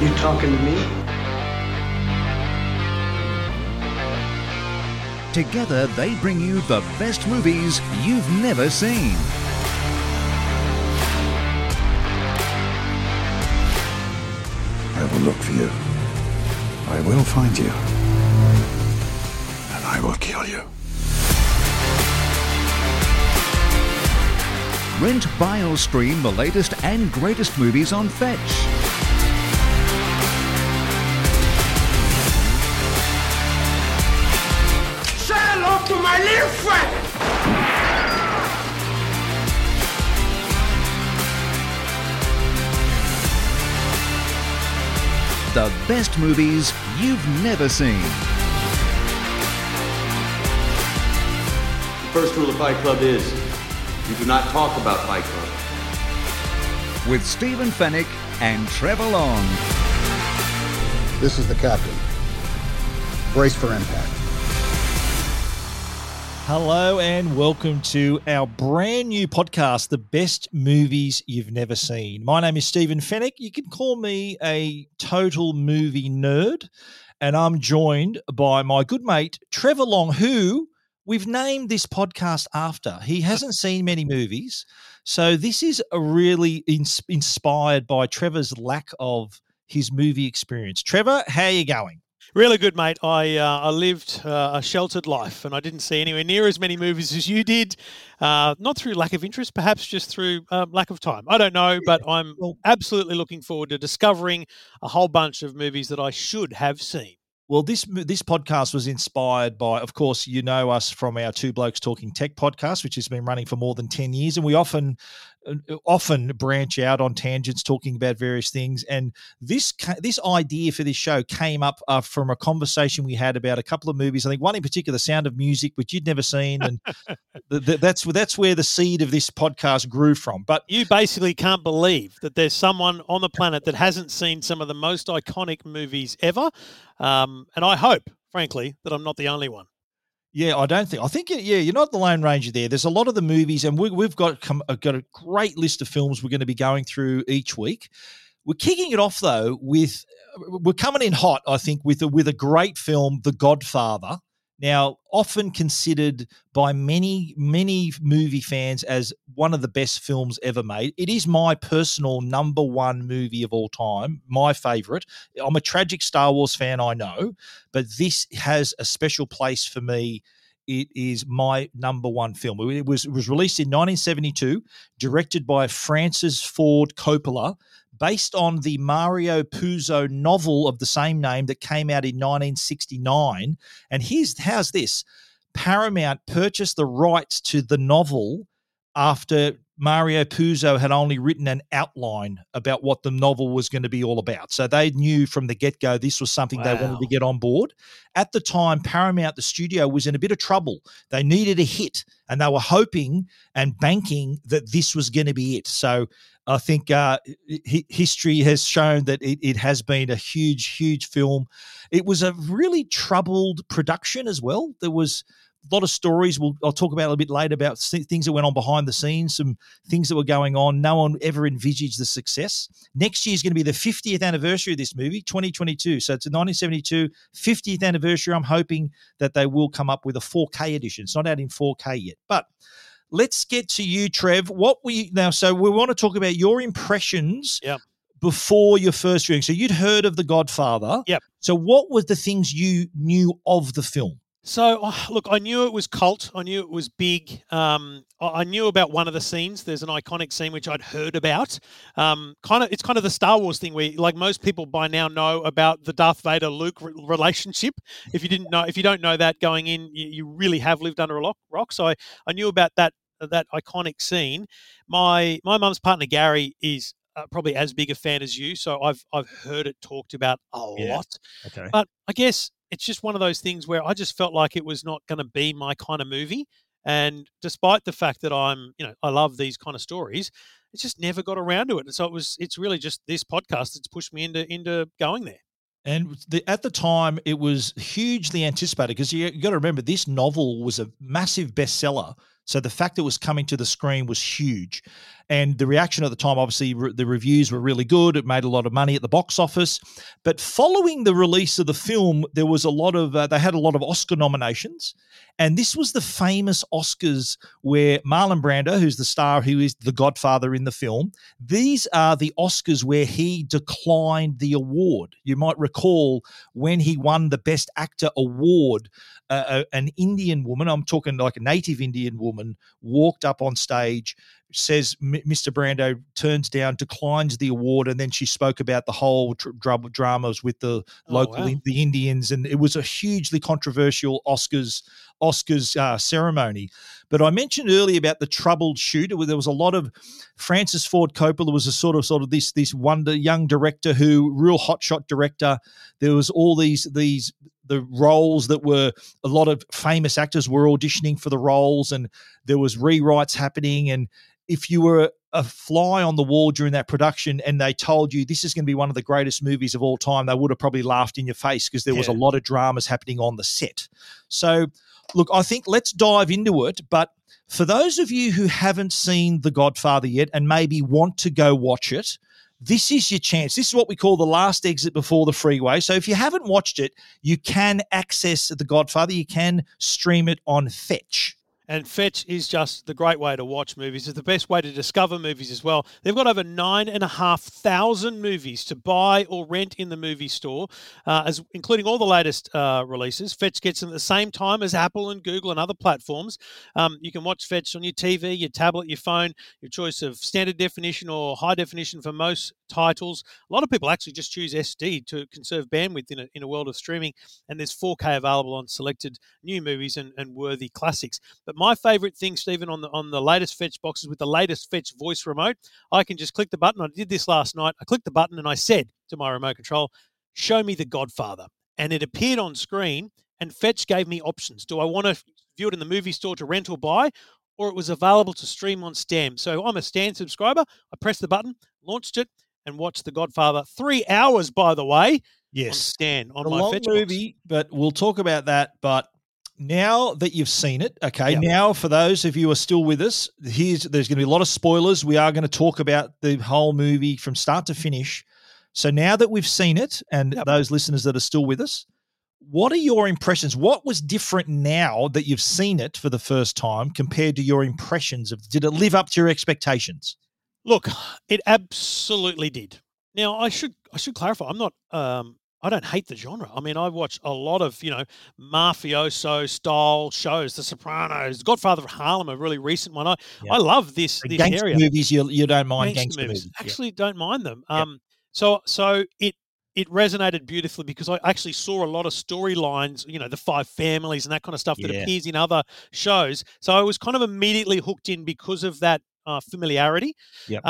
You talking to me? Together, they bring you the best movies you've never seen. I will look for you. I will find you. And I will kill you. Rent, buy or stream the latest and greatest movies on Fetch. Say hello to my little friend! The best movies you've never seen. The first rule of Fight Club is you do not talk about Fight Club. With Stephen Fenech and Trevor Long. This is the captain. Brace for impact. Hello and welcome to our brand new podcast, The Best Movies You've Never Seen. My name is Stephen Fenech. You can call me a total movie nerd. And I'm joined by my good mate, Trevor Long, who... we've named this podcast after. He hasn't seen many movies, so this is a really inspired by Trevor's lack of his movie experience. Trevor, how are you going? Really good, mate. I lived a sheltered life, and I didn't see anywhere near as many movies as you did, not through lack of interest, perhaps just through lack of time. I don't know, but I'm absolutely looking forward to discovering a whole bunch of movies that I should have seen. Well, this podcast was inspired by, of course, you know us from our Two Blokes Talking Tech podcast, which has been running for more than 10 years. And we often branch out on tangents talking about various things. And this idea for this show came up from a conversation we had about a couple of movies. I think one in particular, Sound of Music, which you'd never seen. And that's where the seed of this podcast grew from. But you basically can't believe that there's someone on the planet that hasn't seen some of the most iconic movies ever. And I hope, frankly, that I'm not the only one. Yeah, I think you're not the Lone Ranger there. There's a lot of the movies, and we've got a great list of films we're going to be going through each week. We're kicking it off though with we're coming in hot, I think, with a great film, The Godfather. Now, often considered by many movie fans as one of the best films ever made. It is my personal number one movie of all time, my favorite. I'm a tragic Star Wars fan, I know, but this has a special place for me. It is my number one film. It was released in 1972, directed by Francis Ford Coppola, based on the Mario Puzo novel of the same name that came out in 1969. And how's this? Paramount purchased the rights to the novel after Mario Puzo had only written an outline about what the novel was going to be all about. So they knew from the get-go this was something they wanted to get on board. At the time, Paramount, the studio, was in a bit of trouble. They needed a hit, and they were hoping and banking that this was going to be it. So I think history has shown that it has been a huge, huge film. It was a really troubled production as well. There was a lot of stories I'll talk about a little bit later about things that went on behind the scenes, some things that were going on. No one ever envisaged the success. Next year is going to be the 50th anniversary of this movie, 2022. So it's a 1972 50th anniversary. I'm hoping that they will come up with a 4K edition. It's not out in 4K yet, but... let's get to you, Trev. So we want to talk about your impressions before your first viewing. So you'd heard of The Godfather. Yep. So what were the things you knew of the film? So, look, I knew it was cult. I knew it was big. I knew about one of the scenes. There's an iconic scene which I'd heard about. It's kind of the Star Wars thing where, like, most people by now know about the Darth Vader-Luke relationship. If you didn't know, if you don't know that going in, you really have lived under a rock. So I knew about that iconic scene. My mum's partner Gary is probably as big a fan as you, so I've heard it talked about a lot. Okay. But I guess it's just one of those things where I just felt like it was not going to be my kind of movie. And despite the fact that I love these kind of stories, it just never got around to it. And so it's really just this podcast that's pushed me into going there. And at the time, it was hugely anticipated because you got to remember this novel was a massive bestseller. So the fact that it was coming to the screen was huge. And the reaction at the time, obviously, the reviews were really good. It made a lot of money at the box office. But following the release of the film, there was a lot of they had a lot of Oscar nominations. And this was the famous Oscars where Marlon Brando, who's the star, who is the Godfather in the film, these are the Oscars where he declined the award. You might recall when he won the Best Actor award, an Indian woman, I'm talking like a native Indian woman, walked up on stage, says Mr. Brando turns down, declines the award, and then she spoke about the whole dramas with the local the Indians, and it was a hugely controversial Oscars ceremony. But I mentioned earlier about the troubled shoot. There was a lot of Francis Ford Coppola was a sort of this wonder young director who real hotshot director. There was all these. The roles that were a lot of famous actors were auditioning for the roles, and there was rewrites happening. And if you were a fly on the wall during that production and they told you this is going to be one of the greatest movies of all time, they would have probably laughed in your face because there was a lot of dramas happening on the set. So, look, I think let's dive into it. But for those of you who haven't seen The Godfather yet and maybe want to go watch it, this is your chance. This is what we call the last exit before the freeway. So if you haven't watched it, you can access The Godfather. You can stream it on Fetch. And Fetch is just the great way to watch movies. It's the best way to discover movies as well. They've got over 9,500 movies to buy or rent in the movie store, including all the latest releases. Fetch gets them at the same time as Apple and Google and other platforms. You can watch Fetch on your TV, your tablet, your phone, your choice of standard definition or high definition for most titles. A lot of people actually just choose SD to conserve bandwidth in a world of streaming, and there's 4K available on selected new movies and worthy classics. But my favourite thing, Stephen, on the latest Fetch boxes with the latest Fetch voice remote, I can just click the button. I did this last night. I clicked the button and I said to my remote control, show me The Godfather. And it appeared on screen, and Fetch gave me options. Do I want to view it in the movie store to rent or buy? Or it was available to stream on Stan. So I'm a Stan subscriber. I pressed the button, launched it, and watched The Godfather. 3 hours, by the way, on Stan on my Fetch box. A long movie, but we'll talk about that, but... Now that you've seen it, okay, now for those of you who are still with us, there's going to be a lot of spoilers. We are going to talk about the whole movie from start to finish. So now that we've seen it and those listeners that are still with us, what are your impressions? What was different now that you've seen it for the first time compared to your impressions of did it live up to your expectations? Look, it absolutely did. Now, I should clarify, I'm not I don't hate the genre. I mean, I watch a lot of, mafioso-style shows, The Sopranos, Godfather of Harlem, a really recent one. I love this area. Movies, you don't mind gangster movies. Actually don't mind them. So it resonated beautifully because I actually saw a lot of storylines, the five families and that kind of stuff that appears in other shows. So I was kind of immediately hooked in because of that familiarity. Yep.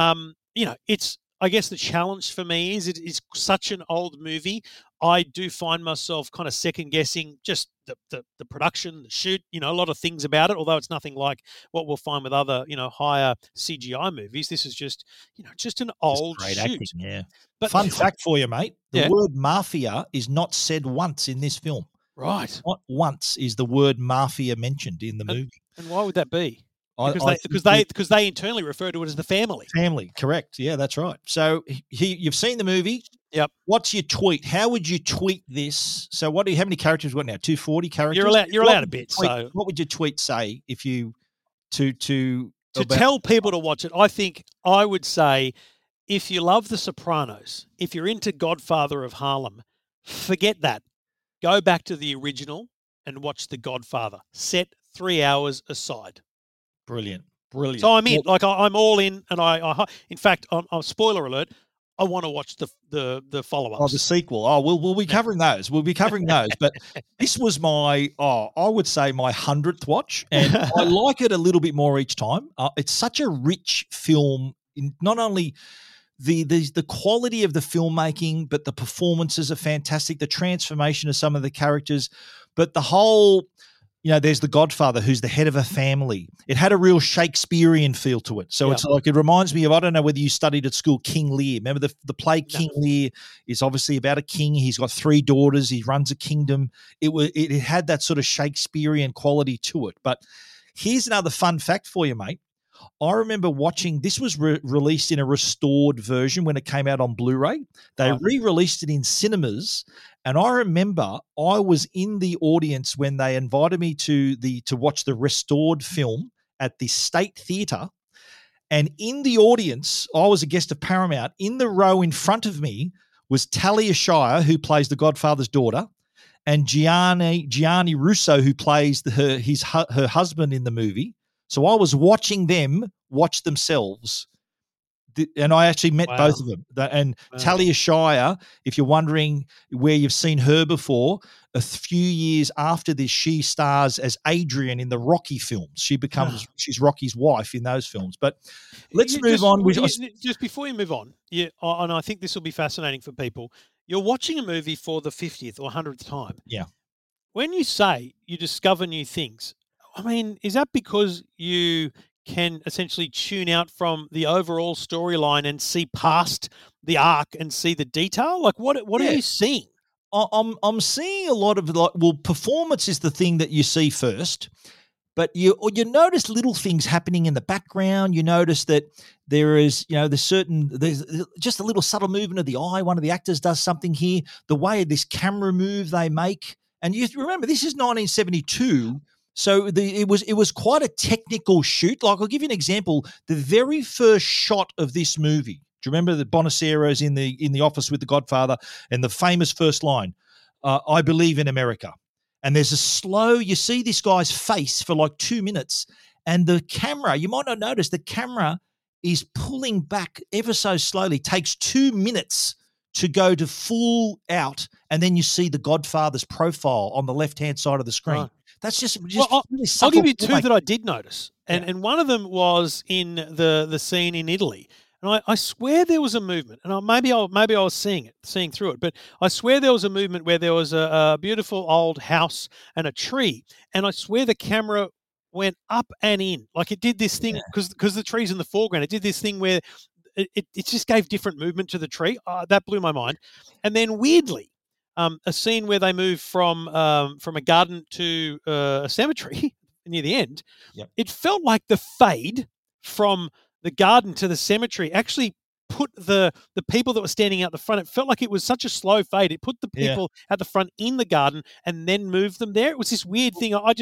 I guess the challenge for me is it is such an old movie. I do find myself kind of second-guessing just the production, the shoot, a lot of things about it, although it's nothing like what we'll find with other, higher CGI movies. This is just, just an old great shoot. Acting, yeah. But fun fact for you, mate, the word mafia is not said once in this film. Right. Not once is the word mafia mentioned in the movie. And why would that be? Because they internally refer to it as the family. Family, correct. Yeah, that's right. So you've seen the movie. Yep. What's your tweet? How would you tweet this? So how many characters we've got now? 240 characters? You're allowed a bit. So what would your tweet say if you to tell people to watch it? I think I would say, if you love The Sopranos, if you're into Godfather of Harlem, forget that. Go back to the original and watch The Godfather. Set 3 hours aside. Brilliant. So I'm in. Like I'm all in, and I in fact, I'm spoiler alert. I want to watch the follow ups. Oh, the sequel. Oh, we'll be covering those. But this was I would say my 100th watch, and I like it a little bit more each time. It's such a rich film. Not only the quality of the filmmaking, but the performances are fantastic, the transformation of some of the characters, but the whole, you know, there's the Godfather who's the head of a family. It had a real Shakespearean feel to it. So It's like, it reminds me of, I don't know whether you studied at school, King Lear. Remember the play King Lear is obviously about a king. He's got three daughters. He runs a kingdom. It had that sort of Shakespearean quality to it. But here's another fun fact for you, mate. I remember watching, this was released in a restored version when it came out on Blu-ray. They re-released it in cinemas, and I remember I was in the audience when they invited me to watch the restored film at the State Theatre, and in the audience, I was a guest of Paramount. In the row in front of me was Talia Shire, who plays the Godfather's daughter, and Gianni Russo, who plays her husband in the movie. So I was watching them watch themselves, and I actually met both of them. And Talia Shire, if you're wondering where you've seen her before, a few years after this, she stars as Adrian in the Rocky films. She's Rocky's wife in those films. But let's move on. Just before you move on, and I think this will be fascinating for people, you're watching a movie for the 50th or 100th time. Yeah. When you say you discover new things, I mean, is that because you can essentially tune out from the overall storyline and see past the arc and see the detail? Like, what are you seeing? I'm seeing a lot of, like, well, performance is the thing that you see first, but you notice little things happening in the background. You notice that there is, you know, there's just a little subtle movement of the eye. One of the actors does something here. The way this camera move they make, and you remember this is 1972. So it was quite a technical shoot. Like, I'll give you an example. The very first shot of this movie, do you remember that Bonasera is in the office with the Godfather, and the famous first line, I believe in America. And there's a slow, you see this guy's face for like 2 minutes, and the camera, you might not notice, the camera is pulling back ever so slowly, takes 2 minutes to go to full out, and then you see the Godfather's profile on the left-hand side of the screen. Right. That's just really subtle. I'll give you two that I did notice, and one of them was in the scene in Italy, and I swear there was a movement, and maybe I was seeing through it, but I swear there was a movement where there was a beautiful old house and a tree, and I swear the camera went up and in, like it did this thing because the tree's in the foreground. It did this thing where it just gave different movement to the tree. That blew my mind, and then weirdly. A scene where they move from a garden to a cemetery near the end. Yep. It felt like the fade from the garden to the cemetery actually put the people that were standing out the front. It felt like it was such a slow fade. It put the people at the front in the garden and then moved them there. It was this weird thing. I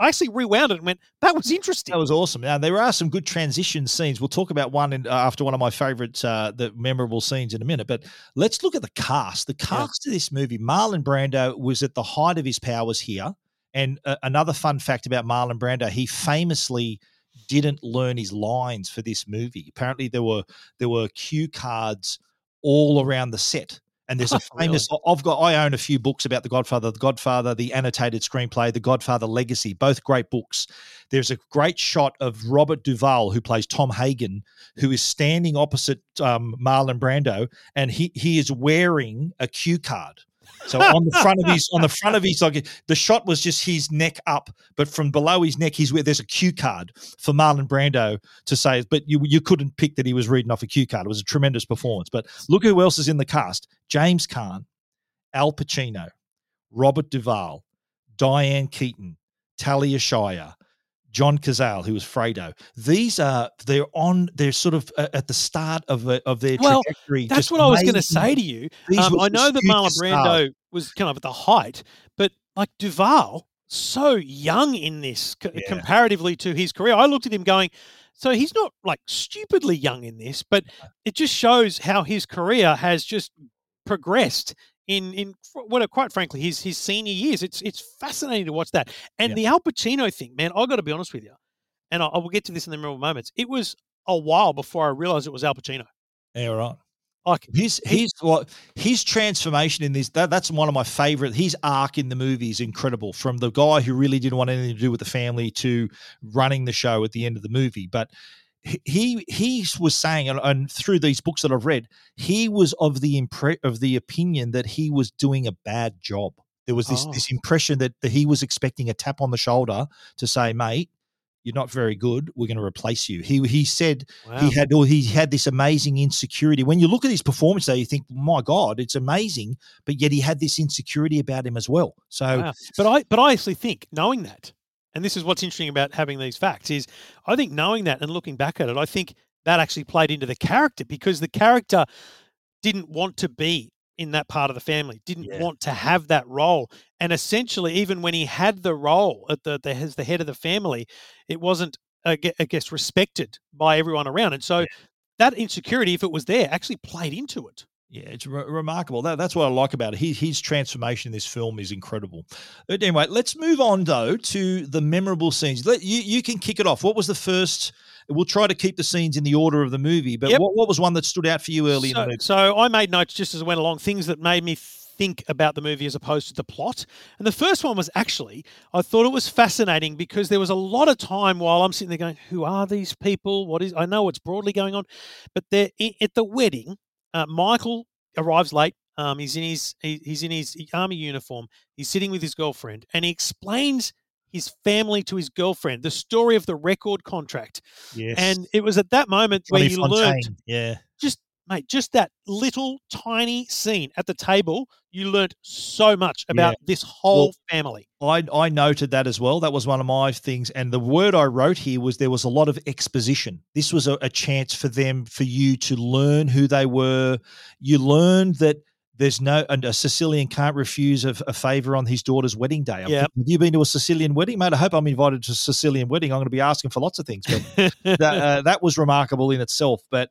actually rewound it and went, that was interesting. That was awesome. Now, there are some good transition scenes. We'll talk about one after one of my favorite, the memorable scenes in a minute, but let's look at the cast. The cast of this movie, Marlon Brando was at the height of his powers here. And another fun fact about Marlon Brando, he famously didn't learn his lines for this movie. Apparently there were cue cards all around the set. And there's a famous, really? I own a few books about The Godfather, the annotated screenplay, The Godfather Legacy, both great books. There's a great shot of Robert Duvall, who plays Tom Hagen, who is standing opposite Marlon Brando, and he is wearing a cue card. So on the front of his, like, the shot was just his neck up, but from below his neck, there's a cue card for Marlon Brando to say, but you couldn't pick that he was reading off a cue card. It was a tremendous performance. But look who else is in the cast. James Caan, Al Pacino, Robert Duvall, Diane Keaton, Talia Shire, John Cazale, who was Fredo. These are they're sort of at the start of their trajectory. Well, that's just what amazing. I was going to say to you. I know that Marlon Brando was kind of at the height, but like Duvall, so young in this comparatively to his career. I looked at him going, so he's not like stupidly young in this, but it just shows how his career has just progressed in what are quite frankly his senior years. It's fascinating to watch that. And the Al Pacino thing, man, I've got to be honest with you, and I will get to this in the memorable moments. It was a while before I realised it was Al Pacino. Yeah, right. Like his transformation in this, that's one of my favourite. His arc in the movie is incredible, from the guy who really didn't want anything to do with the family to running the show at the end of the movie. But he was saying, and through these books that I've read, he was of the opinion that he was doing a bad job. There was this impression that he was expecting a tap on the shoulder to say, mate, you're not very good. We're going to replace you. He said he had this amazing insecurity. When you look at his performance, though, you think, my God, it's amazing. But yet he had this insecurity about him as well. So, but I actually think knowing that, and this is what's interesting about having these facts, is I think knowing that and looking back at it, I think that actually played into the character, because the character didn't want to be in that part of the family, didn't want to have that role. And essentially, even when he had the role at as the head of the family, it wasn't, I guess, respected by everyone around. And so that insecurity, if it was there, actually played into it. Yeah, it's remarkable. That's what I like about it. His transformation in this film is incredible. But anyway, let's move on, though, to the memorable scenes. You can kick it off. What was the first... We'll try to keep the scenes in the order of the movie, but what was one that stood out for you early in the movie? So I made notes just as I went along, things that made me think about the movie as opposed to the plot. And the first one was I thought it was fascinating because there was a lot of time while I'm sitting there going, who are these people? I know what's broadly going on, but they're at the wedding. Michael arrives late. He's in his army uniform. He's sitting with his girlfriend, and he explains his family to his girlfriend, the story of the record contract. Yes. And it was at that moment Johnny where you learned, just that little tiny scene at the table, you learned so much about this whole family. I noted that as well. That was one of my things. And the word I wrote here was there was a lot of exposition. This was a chance for you to learn who they were. You learned that there's a Sicilian can't refuse a favor on his daughter's wedding day. Have you been to a Sicilian wedding, mate? I hope I'm invited to a Sicilian wedding. I'm going to be asking for lots of things. But that was remarkable in itself. But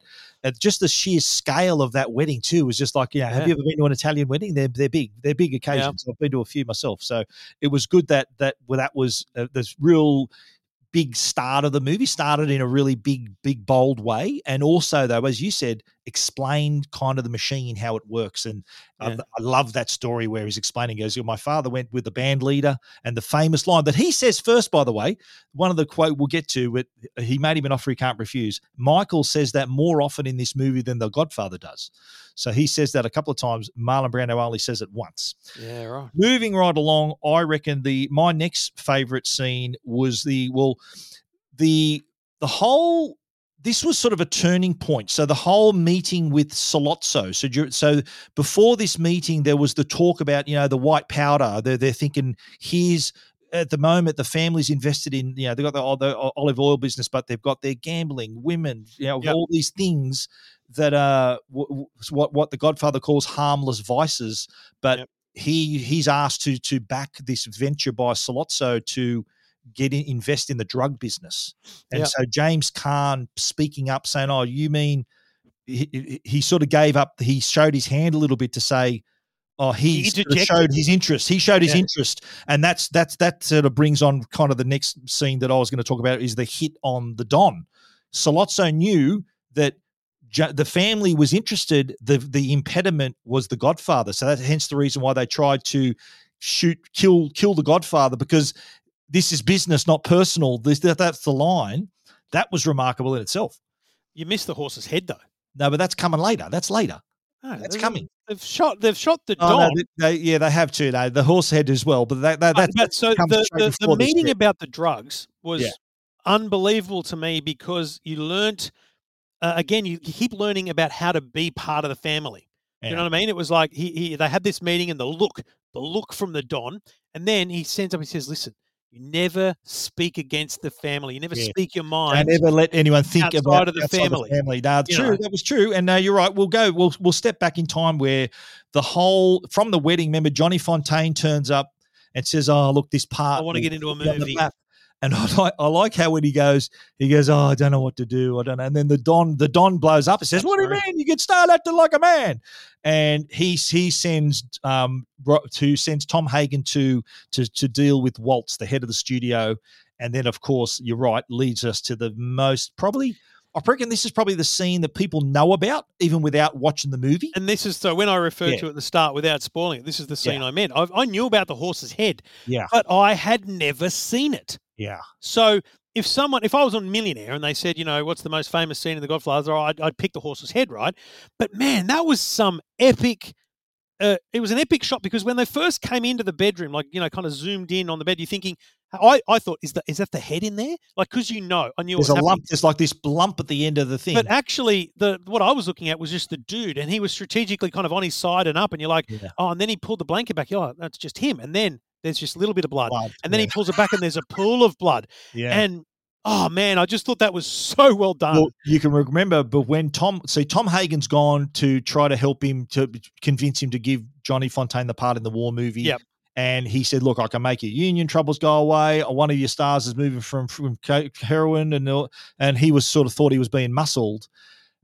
just the sheer scale of that wedding too was just like, have you ever been to an Italian wedding? They're big. They're big occasions. Yeah. I've been to a few myself. So it was good that was this real big start of the movie, started in a really big, bold way. And also, though, as you said, explained kind of the machine, how it works. And I love that story where he's explaining, goes, my father went with the band leader, and the famous line that he says first, by the way, one of the quote we'll get to, but he made him an offer he can't refuse. Michael says that more often in this movie than The Godfather does. So he says that a couple of times. Marlon Brando only says it once. Yeah, right. Moving right along, I reckon my next favorite scene was the whole. This was sort of a turning point. So the whole meeting with Sollozzo. So before this meeting, there was the talk about the white powder. They're thinking here's. At the moment, the family's invested in, they've got the olive oil business, but they've got their gambling, women, all these things that are what the Godfather calls harmless vices. But he's asked to back this venture by Sollozzo to invest in the drug business. And so James Caan speaking up saying, oh, you mean he sort of gave up, he showed his hand a little bit to say, oh, he showed his interest. And that sort of brings on kind of the next scene that I was going to talk about is the hit on the Don. Sollozzo knew that the family was interested. The impediment was the Godfather. So that's hence the reason why they tried to kill the Godfather, because this is business, not personal. That's the line. That was remarkable in itself. You missed the horse's head though. No, but that's coming later. That's later. No, that's coming. They've shot the Don. No, they have too. No, the horse head as well. But the meeting about the drugs was unbelievable to me, because you learnt again. You keep learning about how to be part of the family. Yeah. You know what I mean? It was like they had this meeting, and the look from the Don, and then he stands up and says, "Listen, you never speak against the family. You never speak your mind. Don't ever let anyone think about the family." No, true. That was true. And no, you're right. We'll step back in time where from the wedding, remember, Johnny Fontane turns up and says, oh, look, this part. I want to get into a movie. And I like how when he goes, oh, I don't know what to do. I don't know. And then the Don blows up and says, what do you mean? You get started acting like a man. And he sends Tom Hagen to deal with Woltz, the head of the studio. And then, of course, you're right, leads us to the most probably – I reckon this is probably the scene that people know about even without watching the movie. And this is so when I referred to it at the start without spoiling it, this is the scene I meant. I knew about the horse's head, but I had never seen it. Yeah. So If I was on Millionaire and they said, you know, what's the most famous scene in The Godfather, I'd pick the horse's head, right? But man, that was some epic. It was an epic shot because when they first came into the bedroom, like, you know, kind of zoomed in on the bed, you're thinking, I thought, is that the head in there? Like, because you know, I knew it was happening. There's like this lump at the end of the thing. But actually, what I was looking at was just the dude, and he was strategically kind of on his side and up, and you're like, oh, and then he pulled the blanket back. You're like, that's just him. And then there's just a little bit of blood. And then he pulls it back and there's a pool of blood. Yeah. And, oh, man, I just thought that was so well done. Well, you can remember, but when Tom Hagen's gone to try to help him, to convince him to give Johnny Fontane the part in the war movie. Yep. And he said, look, I can make your union troubles go away. One of your stars is moving from heroin. And he was sort of thought he was being muscled.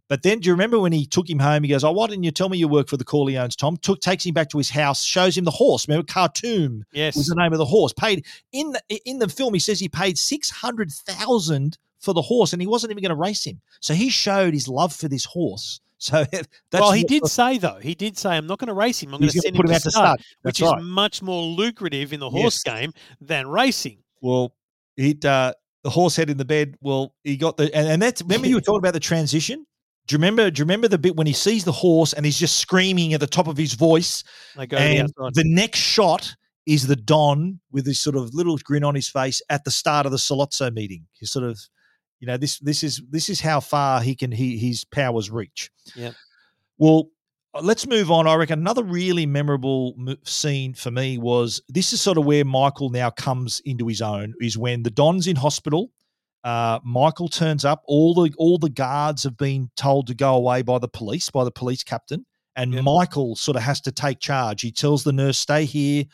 But then do you remember when he took him home? He goes, oh, why didn't you tell me you work for the Corleones, Tom? Takes him back to his house, shows him the horse. Remember, Khartoum was the name of the horse. Paid in the film, he says he paid $600,000 for the horse, and he wasn't even going to race him. So he showed his love for this horse. So he did say, I'm not going to race him. I'm going to send him to stud, which is much more lucrative in the horse game than racing. Well, the horse head in the bed. Well, he got remember you were talking about the transition? Do you remember the bit when he sees the horse and he's just screaming at the top of his voice? The next shot is the Don with this sort of little grin on his face at the start of the Sollozzo meeting. He's sort of, you know, this is how far his powers reach. Yeah. Well, let's move on. I reckon another really memorable scene for me was, this is sort of where Michael now comes into his own, is when the Don's in hospital. Michael turns up. All the guards have been told to go away by the police captain, and Michael sort of has to take charge. He tells the nurse, "Stay here."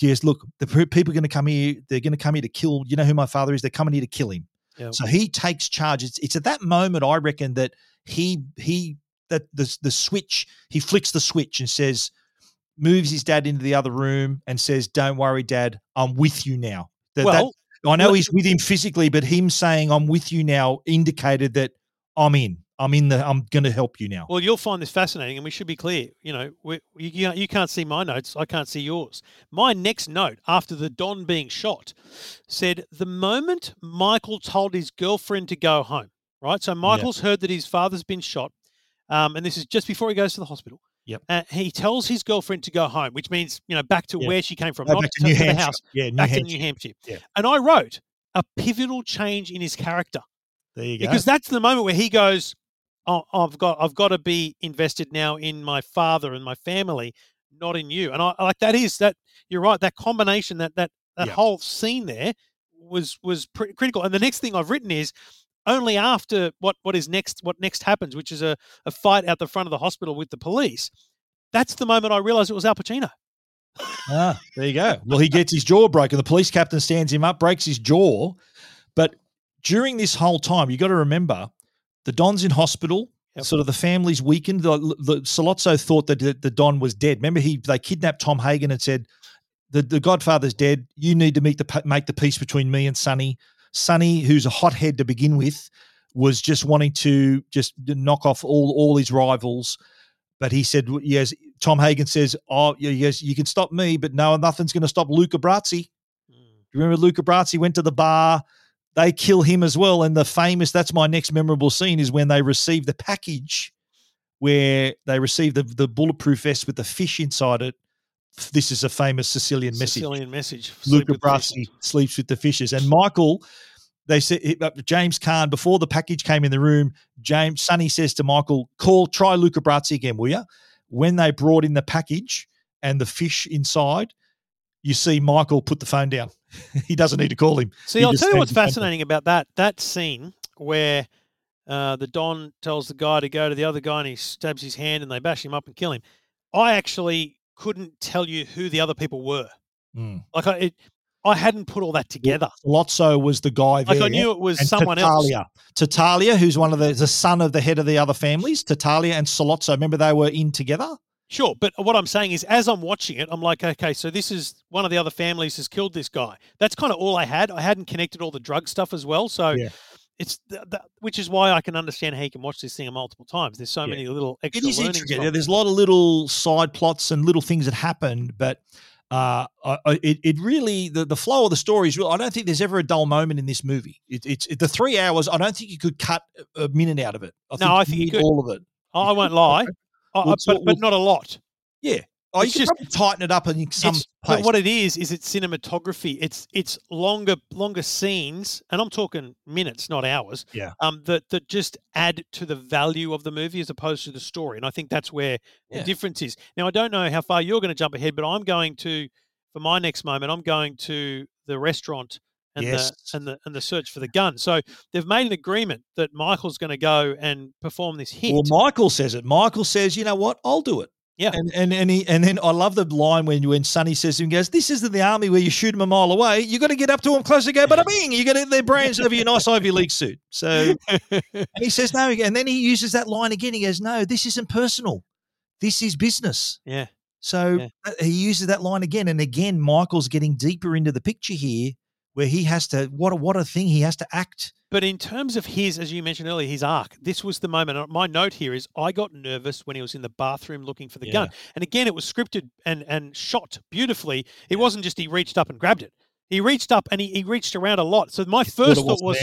Yes, look, the people are going to come here. They're going to come here to kill. You know who my father is. They're coming here to kill him. Yeah. So he takes charge. It's at that moment, I reckon, that he flicks the switch and says, moves his dad into the other room and says, "Don't worry, Dad, I'm with you now." I know he's with him physically, but him saying "I'm with you now" indicated that I'm in. I'm going to help you now. Well, you'll find this fascinating, and we should be clear. You know, you can't see my notes. I can't see yours. My next note, after the Don being shot, said the moment Michael told his girlfriend to go home. Right, so Michael's heard that his father's been shot, and this is just before he goes to the hospital. Yep. He tells his girlfriend to go home, which means, you know, back to where she came from, not back to the house, back to New Hampshire. Yeah. And I wrote a pivotal change in his character. There you go. Because that's the moment where he goes, "Oh, I've got to be invested now in my father and my family, not in you." And I like that. You're right. That combination, that whole scene there was pretty critical. And the next thing I've written is, only after what next happens, which is a fight out the front of the hospital with the police, that's the moment I realised it was Al Pacino. Ah, there you go. Well, he gets his jaw broken. The police captain stands him up, breaks his jaw. But during this whole time, you got to remember, the Don's in hospital. Sort of the family's weakened. The Sollozzo thought that the Don was dead. Remember, they kidnapped Tom Hagen and said, the Godfather's dead. You need to make the peace between me and Sonny. Sonny, who's a hothead to begin with, was just wanting to just knock off all his rivals. But he said, yes, Tom Hagen says, "Oh, yes, you can stop me, but no, nothing's going to stop Luca Brasi." Do you remember Luca Brasi went to the bar? They kill him as well. And that's my next memorable scene, is when they receive the package, where they receive the bulletproof vest with the fish inside it. This is a famous Sicilian message. Luca Brasi sleeps with the fishes. And Michael, they said, James Caan, before the package came in the room, Sonny says to Michael, try Luca Brasi again, will you? When they brought in the package and the fish inside, you see Michael put the phone down. He doesn't need to call him. See, I'll tell you what's fascinating about that scene where the Don tells the guy to go to the other guy and he stabs his hand and they bash him up and kill him. I actually couldn't tell you who the other people were. Like I hadn't put all that together. Sollozzo was the guy there. Like I knew it was someone else. Tattaglia, who's one of the son of the head of the other families, Tattaglia and Sollozzo. Remember, they were in together? Sure, but what I'm saying is, as I'm watching it, I'm like, okay, so this is one of the other families has killed this guy. That's kind of all I had. I hadn't connected all the drug stuff as well. So it's which is why I can understand how you can watch this thing multiple times. There's so many little extra learnings. There's a lot of little side plots and little things that happen, but It really the flow of the story is real. I don't think there's ever a dull moment in this movie. It's the 3 hours. I don't think you could cut a minute out of it. I think you could all of it. I won't lie, but not a lot. Yeah. Oh, you can just tighten it up in some place. But what it is it's cinematography. It's longer scenes, and I'm talking minutes, not hours. Yeah. That just add to the value of the movie as opposed to the story, and I think that's where the difference is. Now, I don't know how far you're going to jump ahead, but I'm going to, for my next moment, I'm going to the restaurant and the search for the gun. So they've made an agreement that Michael's going to go and perform this hit. Well, Michael says it. Michael says, you know what? I'll do it. Yeah, and then I love the line when Sonny says to him, goes, "This isn't the army where you shoot him a mile away. You got to get up to him closer, go, but I mean, you got to their brains over your nice Ivy League suit." So and he says no, and then he uses that line again. He goes, "No, this isn't personal. This is business." Yeah. So he uses that line again, and again, Michael's getting deeper into the picture here, where he has to what a thing he has to act. But in terms of his, as you mentioned earlier, his arc, this was the moment. My note here is I got nervous when he was in the bathroom looking for the gun. And again, it was scripted and shot beautifully. It wasn't just he reached up and grabbed it. He reached up and he reached around a lot. So my first thought was,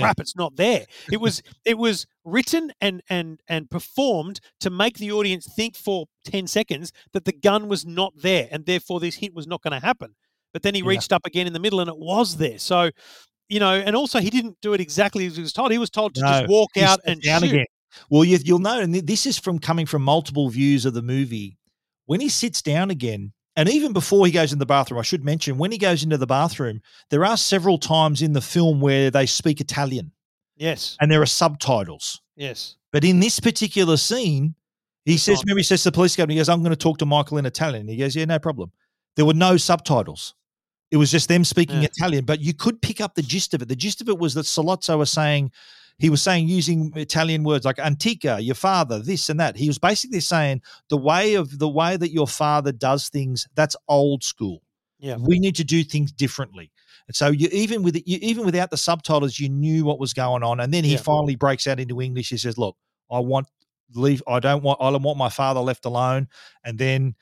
crap, it's not there. It was written and performed to make the audience think for 10 seconds that the gun was not there and therefore this hit was not going to happen. But then he reached up again in the middle and it was there. So... You know, and also he didn't do it exactly as he was told. He was told to just walk out and down shoot. Again. Well, you'll know, and this is coming from multiple views of the movie. When he sits down again, and even before he goes in the bathroom, I should mention, when he goes into the bathroom, there are several times in the film where they speak Italian. Yes. And there are subtitles. Yes. But in this particular scene, he says to the police captain, he goes, "I'm going to talk to Michael in Italian." And he goes, "Yeah, no problem." There were no subtitles. It was just them speaking Italian, but you could pick up the gist of it. The gist of it was that Sollozzo was saying, using Italian words like antica, your father, this and that. He was basically saying the way that your father does things, that's old school. Yeah, we need to do things differently. And so even without the subtitles, you knew what was going on. And then he finally breaks out into English. He says, "Look, I don't want my father left alone." And then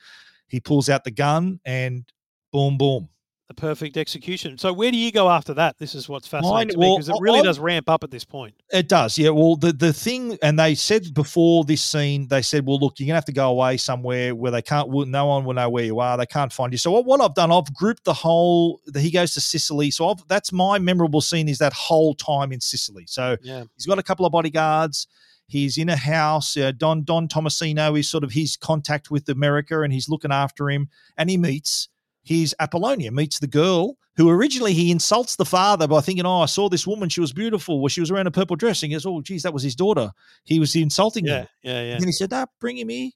he pulls out the gun and boom, boom. The perfect execution. So where do you go after that? This is what's fascinating to me, because it really does ramp up at this point. It does, yeah. Well, the thing, and they said before this scene, they said, "Well, look, you're going to have to go away somewhere where no one will know where you are. They can't find you." So what I've done, I've grouped he goes to Sicily. So that's my memorable scene, is that whole time in Sicily. So he's got a couple of bodyguards. He's in a house. Don Tomasino is sort of his contact with America, and he's looking after him, and he meets the girl who originally he insults the father by thinking, "Oh, I saw this woman. She was beautiful. Well, she was wearing a purple dress." And he goes, "Oh, geez, that was his daughter." He was insulting her. Yeah, yeah. And then he said, "Ah, bring him here."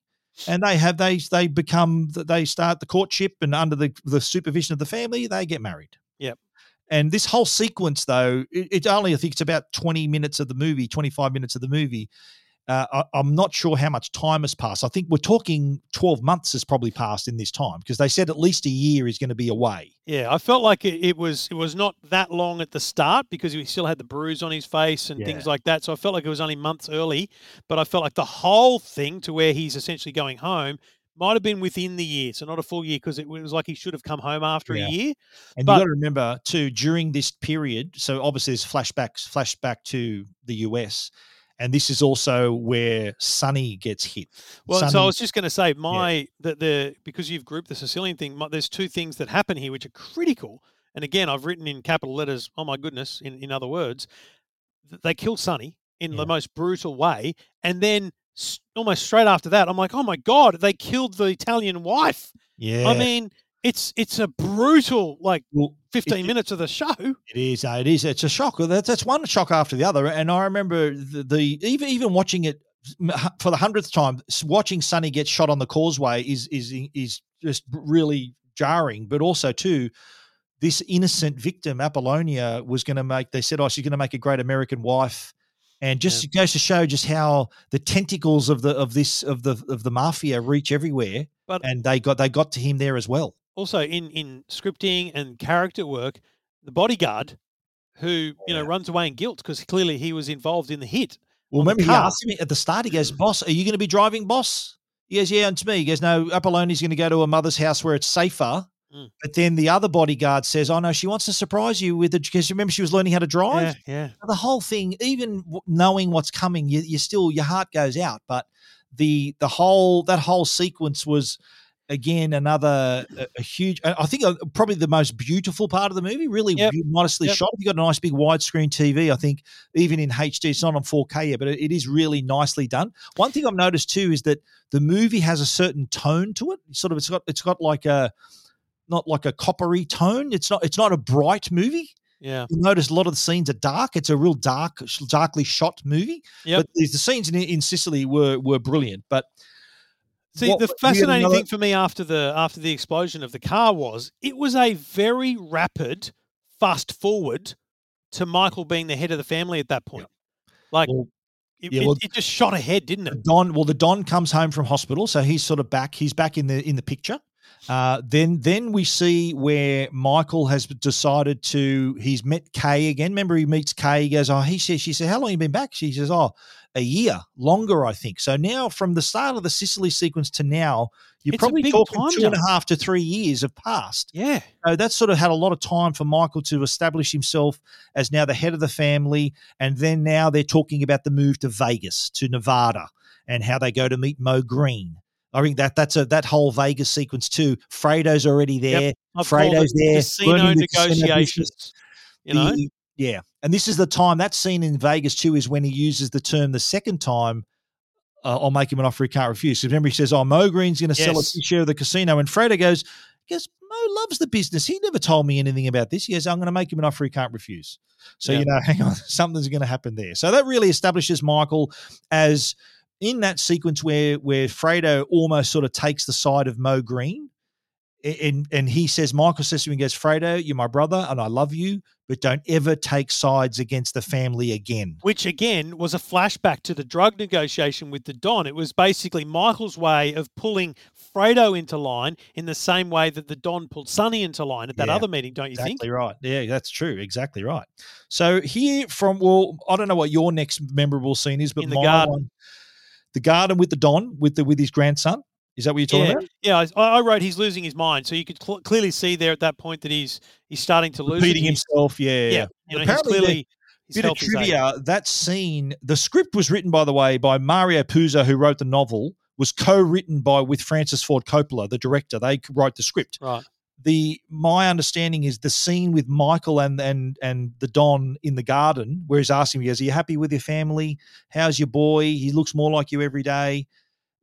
And they start the courtship, and under the supervision of the family, they get married. Yep. And this whole sequence, though, I think it's about 20 minutes of the movie, 25 minutes of the movie. I'm not sure how much time has passed. I think we're talking 12 months has probably passed in this time, because they said at least a year is going to be away. Yeah, I felt like it was not that long at the start, because he still had the bruise on his face and things like that. So I felt like it was only months early, but I felt like the whole thing to where he's essentially going home might have been within the year, so not a full year, because it was like he should have come home after a year. And you've got to remember, too, during this period, so obviously there's flashback to the US. And this is also where Sonny gets hit. Well, so I was just going to say, because you've grouped the Sicilian thing, there's two things that happen here which are critical. And again, I've written in capital letters, "Oh my goodness," in other words. They kill Sonny in the most brutal way. And then almost straight after that, I'm like, "Oh my God, they killed the Italian wife." Yeah. I mean, it's a brutal, 15 minutes of the show. It is. It's a shock. That's one shock after the other. And I remember even watching it for the 100th time, watching Sonny get shot on the causeway is just really jarring. But also, too, this innocent victim, Apollonia, she's going to make a great American wife. And just it goes to show just how the tentacles of the mafia reach everywhere. And they got to him there as well. Also, in scripting and character work, the bodyguard, who runs away in guilt because clearly he was involved in the hit. Well, remember he asked me at the start. He goes, "Boss, are you going to be driving, boss?" He goes, "Yeah, it's me." He goes, "No, Apollonia's going to go to her mother's house where it's safer." But then the other bodyguard says, oh, no, she wants to surprise you with it because remember she was learning how to drive. Yeah. The whole thing, even knowing what's coming, you still, your heart goes out. But the whole, that whole sequence was, again, another a huge, I think probably the most beautiful part of the movie, really modestly shot. If you've got a nice big widescreen TV, I think even in HD, it's not on 4K yet, but it is really nicely done. One thing I've noticed too is that the movie has a certain tone to it. Sort of, it's got like a, not like a coppery tone. It's not a bright movie. Yeah. You'll notice a lot of the scenes are dark. It's a real darkly shot movie. Yep. But the scenes in Sicily were brilliant. But see, the fascinating thing for me after the explosion of the car was it was a very rapid fast forward to Michael being the head of the family at that point. Yeah. Like it just shot ahead, didn't it? The Don comes home from hospital, so he's sort of back. He's back in the picture. Then we see where Michael has decided to, he's met Kay again. Remember, he meets Kay, he goes, oh, she said, how long have you been back? She says, oh, a year longer, I think. So now from the start of the Sicily sequence to now, you're probably talking 2.5 to 3 years have passed. Yeah. So that's sort of had a lot of time for Michael to establish himself as now the head of the family. And then now they're talking about the move to Vegas, to Nevada, and how they go to meet Mo Green. I think that's that whole Vegas sequence too. Fredo's already there. Yep, Fredo's there. Casino negotiations. You know? Yeah. And this is the time, that scene in Vegas too is when he uses the term the second time, I'll make him an offer he can't refuse. So remember he says, oh, Mo Green's going to sell us his share of the casino. And Fredo goes, I guess Mo loves the business. He never told me anything about this. He goes, I'm going to make him an offer he can't refuse. So, hang on, something's going to happen there. So that really establishes Michael as – in that sequence where Fredo almost sort of takes the side of Mo Green and he says, Michael says to him, he goes, Fredo, you're my brother and I love you, but don't ever take sides against the family again. Which again was a flashback to the drug negotiation with the Don. It was basically Michael's way of pulling Fredo into line in the same way that the Don pulled Sonny into line at that other meeting, don't you think? Exactly right. Yeah, that's true. Exactly right. So here from, well, I don't know what your next memorable scene is, but in the garden. The garden with the Don, with his grandson. Is that what you're talking about? Yeah, I wrote he's losing his mind. So you could clearly see there at that point that he's starting to lose it. Beating himself, yeah. You know, apparently, bit of trivia, that scene, the script was written, by the way, by Mario Puzo, who wrote the novel, was co-written with Francis Ford Coppola, the director. They wrote the script. Right. My understanding is the scene with Michael and the Don in the garden where he's asking him, he goes, are you happy with your family? How's your boy? He looks more like you every day.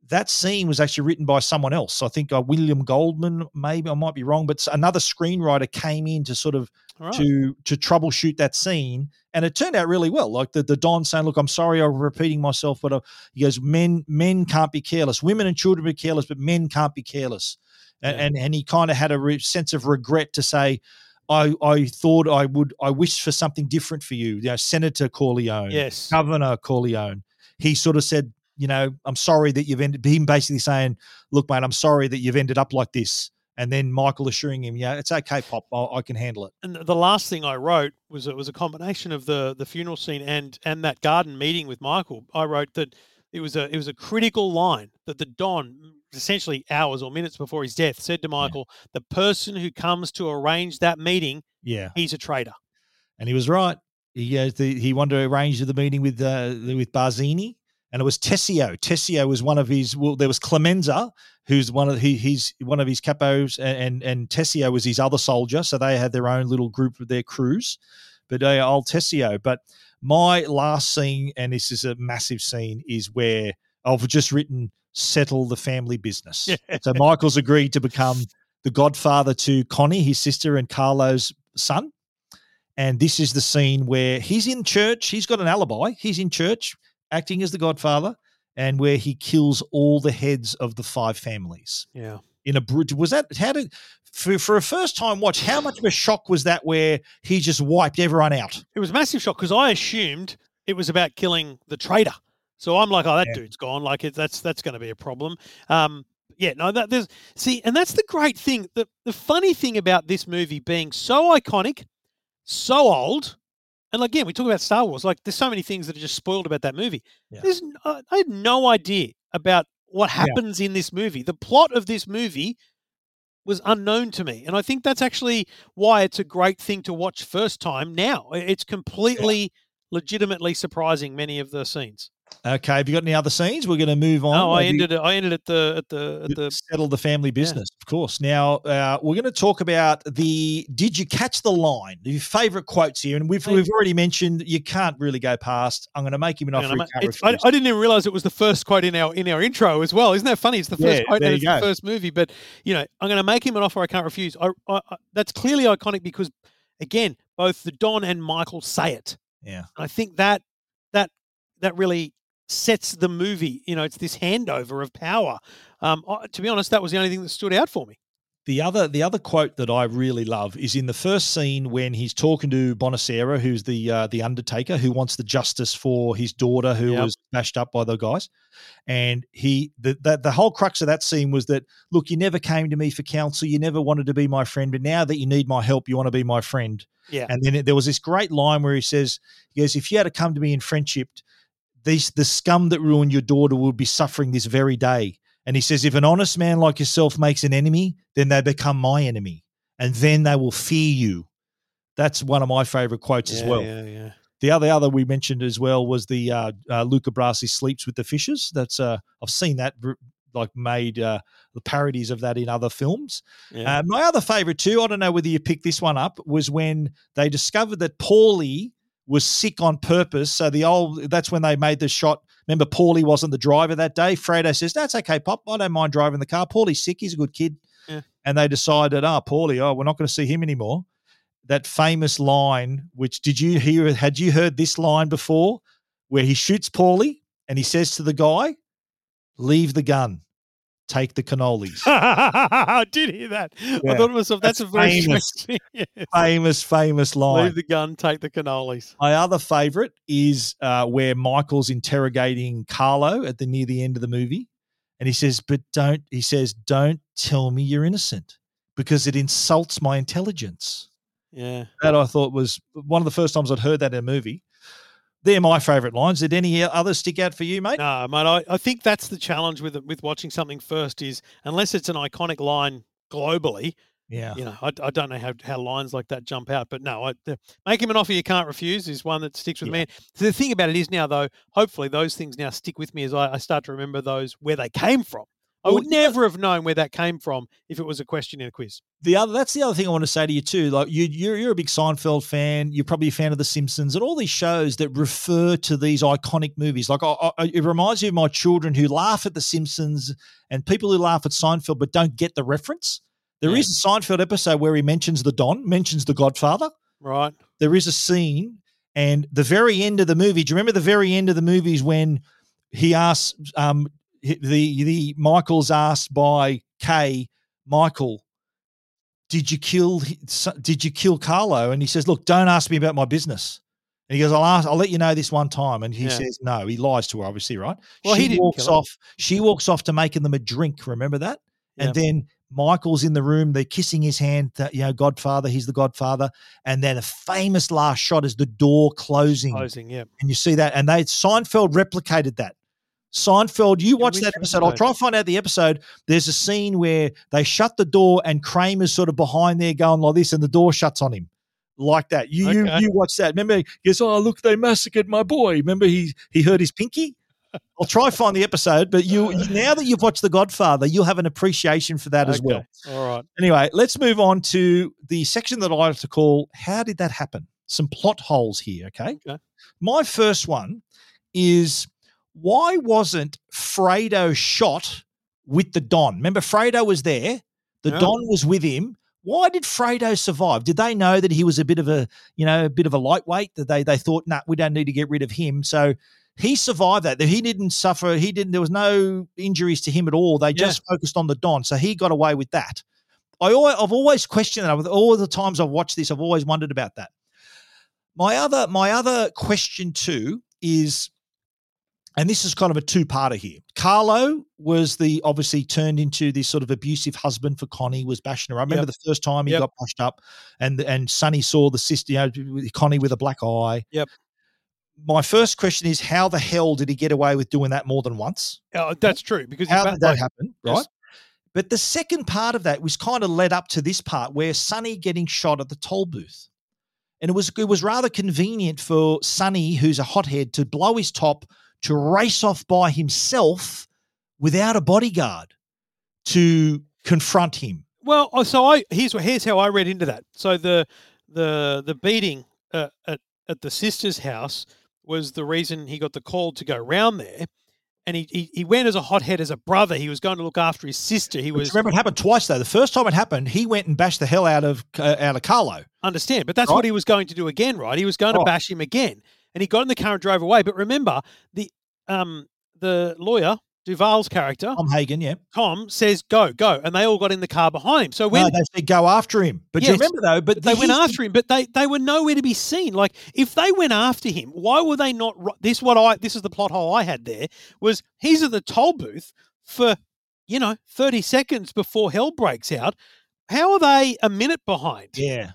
That scene was actually written by someone else. I think William Goldman, maybe, I might be wrong, but another screenwriter came in to sort of to troubleshoot that scene, and it turned out really well. Like the Don saying, look, I'm sorry I'm repeating myself, but he goes, men can't be careless. Women and children be careless, but men can't be careless. And he kind of had a sense of regret to say, I thought I wished for something different for you. You know, Senator Corleone, Governor Corleone. He sort of said, you know, I'm sorry that you've ended. Him basically saying, look, mate, I'm sorry that you've ended up like this. And then Michael assuring him, yeah, it's okay, Pop, I can handle it. And the last thing I wrote was it was a combination of the funeral scene and that garden meeting with Michael. I wrote that it was a critical line that the Don, essentially hours or minutes before his death, said to Michael, the person who comes to arrange that meeting, he's a traitor. And he was right. He wanted to arrange the meeting with Barzini, and it was Tessio. Tessio was one of his, well, there was Clemenza, who's one of his capos, and Tessio was his other soldier. So they had their own little group of their crews, but old Tessio. But my last scene, and this is a massive scene, is where I've just written, settle the family business. Yeah. So Michael's agreed to become the godfather to Connie, his sister, and Carlo's son. And this is the scene where he's in church. He's got an alibi. He's in church acting as the godfather, and where he kills all the heads of the five families. Yeah. For a first time watch, how much of a shock was that where he just wiped everyone out? It was a massive shock because I assumed it was about killing the traitor. So I'm like, oh, that dude's gone. Like, that's going to be a problem. And that's the great thing. The funny thing about this movie being so iconic, so old, and again, we talk about Star Wars. Like, there's so many things that are just spoiled about that movie. Yeah. I had no idea about what happens in this movie. The plot of this movie was unknown to me. And I think that's actually why it's a great thing to watch first time now. It's completely, legitimately surprising, many of the scenes. Okay, have you got any other scenes? We're going to move on. No, I ended at the settle the family business, of course. Now we're going to talk about the. Did you catch the line? Your favourite quotes here, and we've already mentioned you can't really go past. I'm going to make him an offer. I didn't even realise it was the first quote in our intro as well. Isn't that funny? It's the first quote in the first movie. But you know, I'm going to make him an offer I can't refuse. I that's clearly iconic because, again, both the Don and Michael say it. Yeah, and I think that really sets the movie. You know, it's this handover of power. To be honest, that was the only thing that stood out for me. The other quote that I really love is in the first scene when he's talking to Bonasera, who's the undertaker, who wants the justice for his daughter who was bashed up by the guys. And the whole crux of that scene was that, look, you never came to me for counsel. You never wanted to be my friend. But now that you need my help, you want to be my friend. Yeah. And then there was this great line where he goes, if you had to come to me in friendship, the scum that ruined your daughter will be suffering this very day. And he says, if an honest man like yourself makes an enemy, then they become my enemy, and then they will fear you. That's one of my favorite quotes as well. Yeah, yeah. The other we mentioned as well was the Luca Brasi sleeps with the fishes. That's I've seen that made the parodies of that in other films. Yeah. My other favorite too, I don't know whether you picked this one up, was when they discovered that Paulie was sick on purpose. So that's when they made the shot. Remember, Paulie wasn't the driver that day. Fredo says, that's okay, Pop. I don't mind driving the car. Paulie's sick. He's a good kid. Yeah. And they decided, Paulie, we're not going to see him anymore. That famous line, which had you heard this line before, where he shoots Paulie and he says to the guy, leave the gun, take the cannolis. I did hear that. Yeah. I thought to myself, that's a very interesting. Famous line. Leave the gun, take the cannolis. My other favourite is where Michael's interrogating Carlo near the end of the movie. And he says, don't tell me you're innocent because it insults my intelligence. Yeah. That I thought was one of the first times I'd heard that in a movie. They're my favourite lines. Did any others stick out for you, mate? No, mate. I think that's the challenge with watching something first is unless it's an iconic line globally. Yeah. You know, I don't know how lines like that jump out, but no, make him an offer you can't refuse is one that sticks with me. So the thing about it is now, though, hopefully those things now stick with me as I start to remember those where they came from. I would never have known where that came from if it was a question in a quiz. That's the other thing I want to say to you too. Like you're a big Seinfeld fan. You're probably a fan of The Simpsons and all these shows that refer to these iconic movies. Like it reminds me of my children who laugh at The Simpsons and people who laugh at Seinfeld but don't get the reference. There is a Seinfeld episode where he mentions the Don, mentions The Godfather. Right. There is a scene, and the very end of the movie. Do you remember the very end of the movie is when he asks? The Michael's asked by Kay, Michael, did you kill Carlo? And he says, look, don't ask me about my business. And he goes, I'll let you know this one time. And he says, no, he lies to her, obviously, right? Well, she walks off. She walks off to making them a drink. Remember that? Yeah. And then Michael's in the room. They're kissing his hand. Godfather. He's the Godfather. And then a famous last shot is the door closing. And you see that. And Seinfeld replicated that. Seinfeld, you watch that episode. I'll try and find out the episode. There's a scene where they shut the door and Kramer's sort of behind there going like this and the door shuts on him like that. You watch that. Remember, he goes, look, they massacred my boy. Remember he hurt his pinky? I'll try and find the episode, but now that you've watched The Godfather, you'll have an appreciation for that as well. All right. Anyway, let's move on to the section that I like to call How Did That Happen? Some plot holes here, okay? My first one is – why wasn't Fredo shot with the Don? Remember, Fredo was there. The Don was with him. Why did Fredo survive? Did they know that he was a bit of a lightweight? That they thought, nah, we don't need to get rid of him. So he survived that. He didn't suffer. There was no injuries to him at all. They just focused on the Don. So he got away with that. I've always questioned that. With all the times I've watched this, I've always wondered about that. My other question too is. And this is kind of a two-parter here. Carlo was obviously turned into this sort of abusive husband for Connie, was bashing her. I remember the first time he got bashed up and Sonny saw the sister, Connie with a black eye. Yep. My first question is how the hell did he get away with doing that more than once? That's true. Because how did that happen, right? But the second part of that was kind of led up to this part where Sonny getting shot at the toll booth. And it was rather convenient for Sonny, who's a hothead, to blow his top, to race off by himself without a bodyguard to confront him. Well, so here's how I read into that. So the beating at the sister's house was the reason he got the call to go round there. And he went as a hothead, as a brother. He was going to look after his sister. Remember, it happened twice, though. The first time it happened, he went and bashed the hell out of Carlo. Understand, but that's right. What he was going to do again, right? He was going to bash him again. And he got in the car and drove away. But remember, the lawyer, Duvall's character, Tom Hagen, yeah. Tom says, go, go. And they all got in the car behind him. So they said, go after him. But yes, you remember, though. But they went after him, but they were nowhere to be seen. Like, if they went after him, why were they not? This is the plot hole I had there, was he's at the toll booth for, 30 seconds before hell breaks out. How are they a minute behind? Yeah.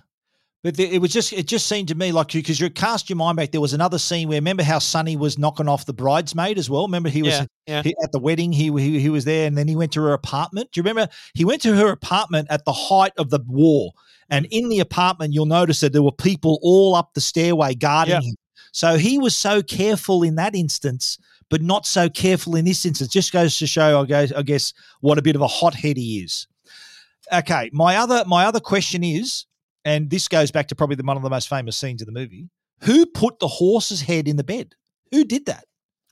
But it just seemed to me like, because you cast your mind back, there was another scene where, remember how Sonny was knocking off the bridesmaid as well? Remember he was at the wedding, he was there, and then he went to her apartment. Do you remember? He went to her apartment at the height of the war, and in the apartment you'll notice that there were people all up the stairway guarding him. So he was so careful in that instance, but not so careful in this instance. Just goes to show, I guess, what a bit of a hothead he is. Okay, my other question is, and this goes back to probably one of the most famous scenes of the movie, who put the horse's head in the bed? Who did that?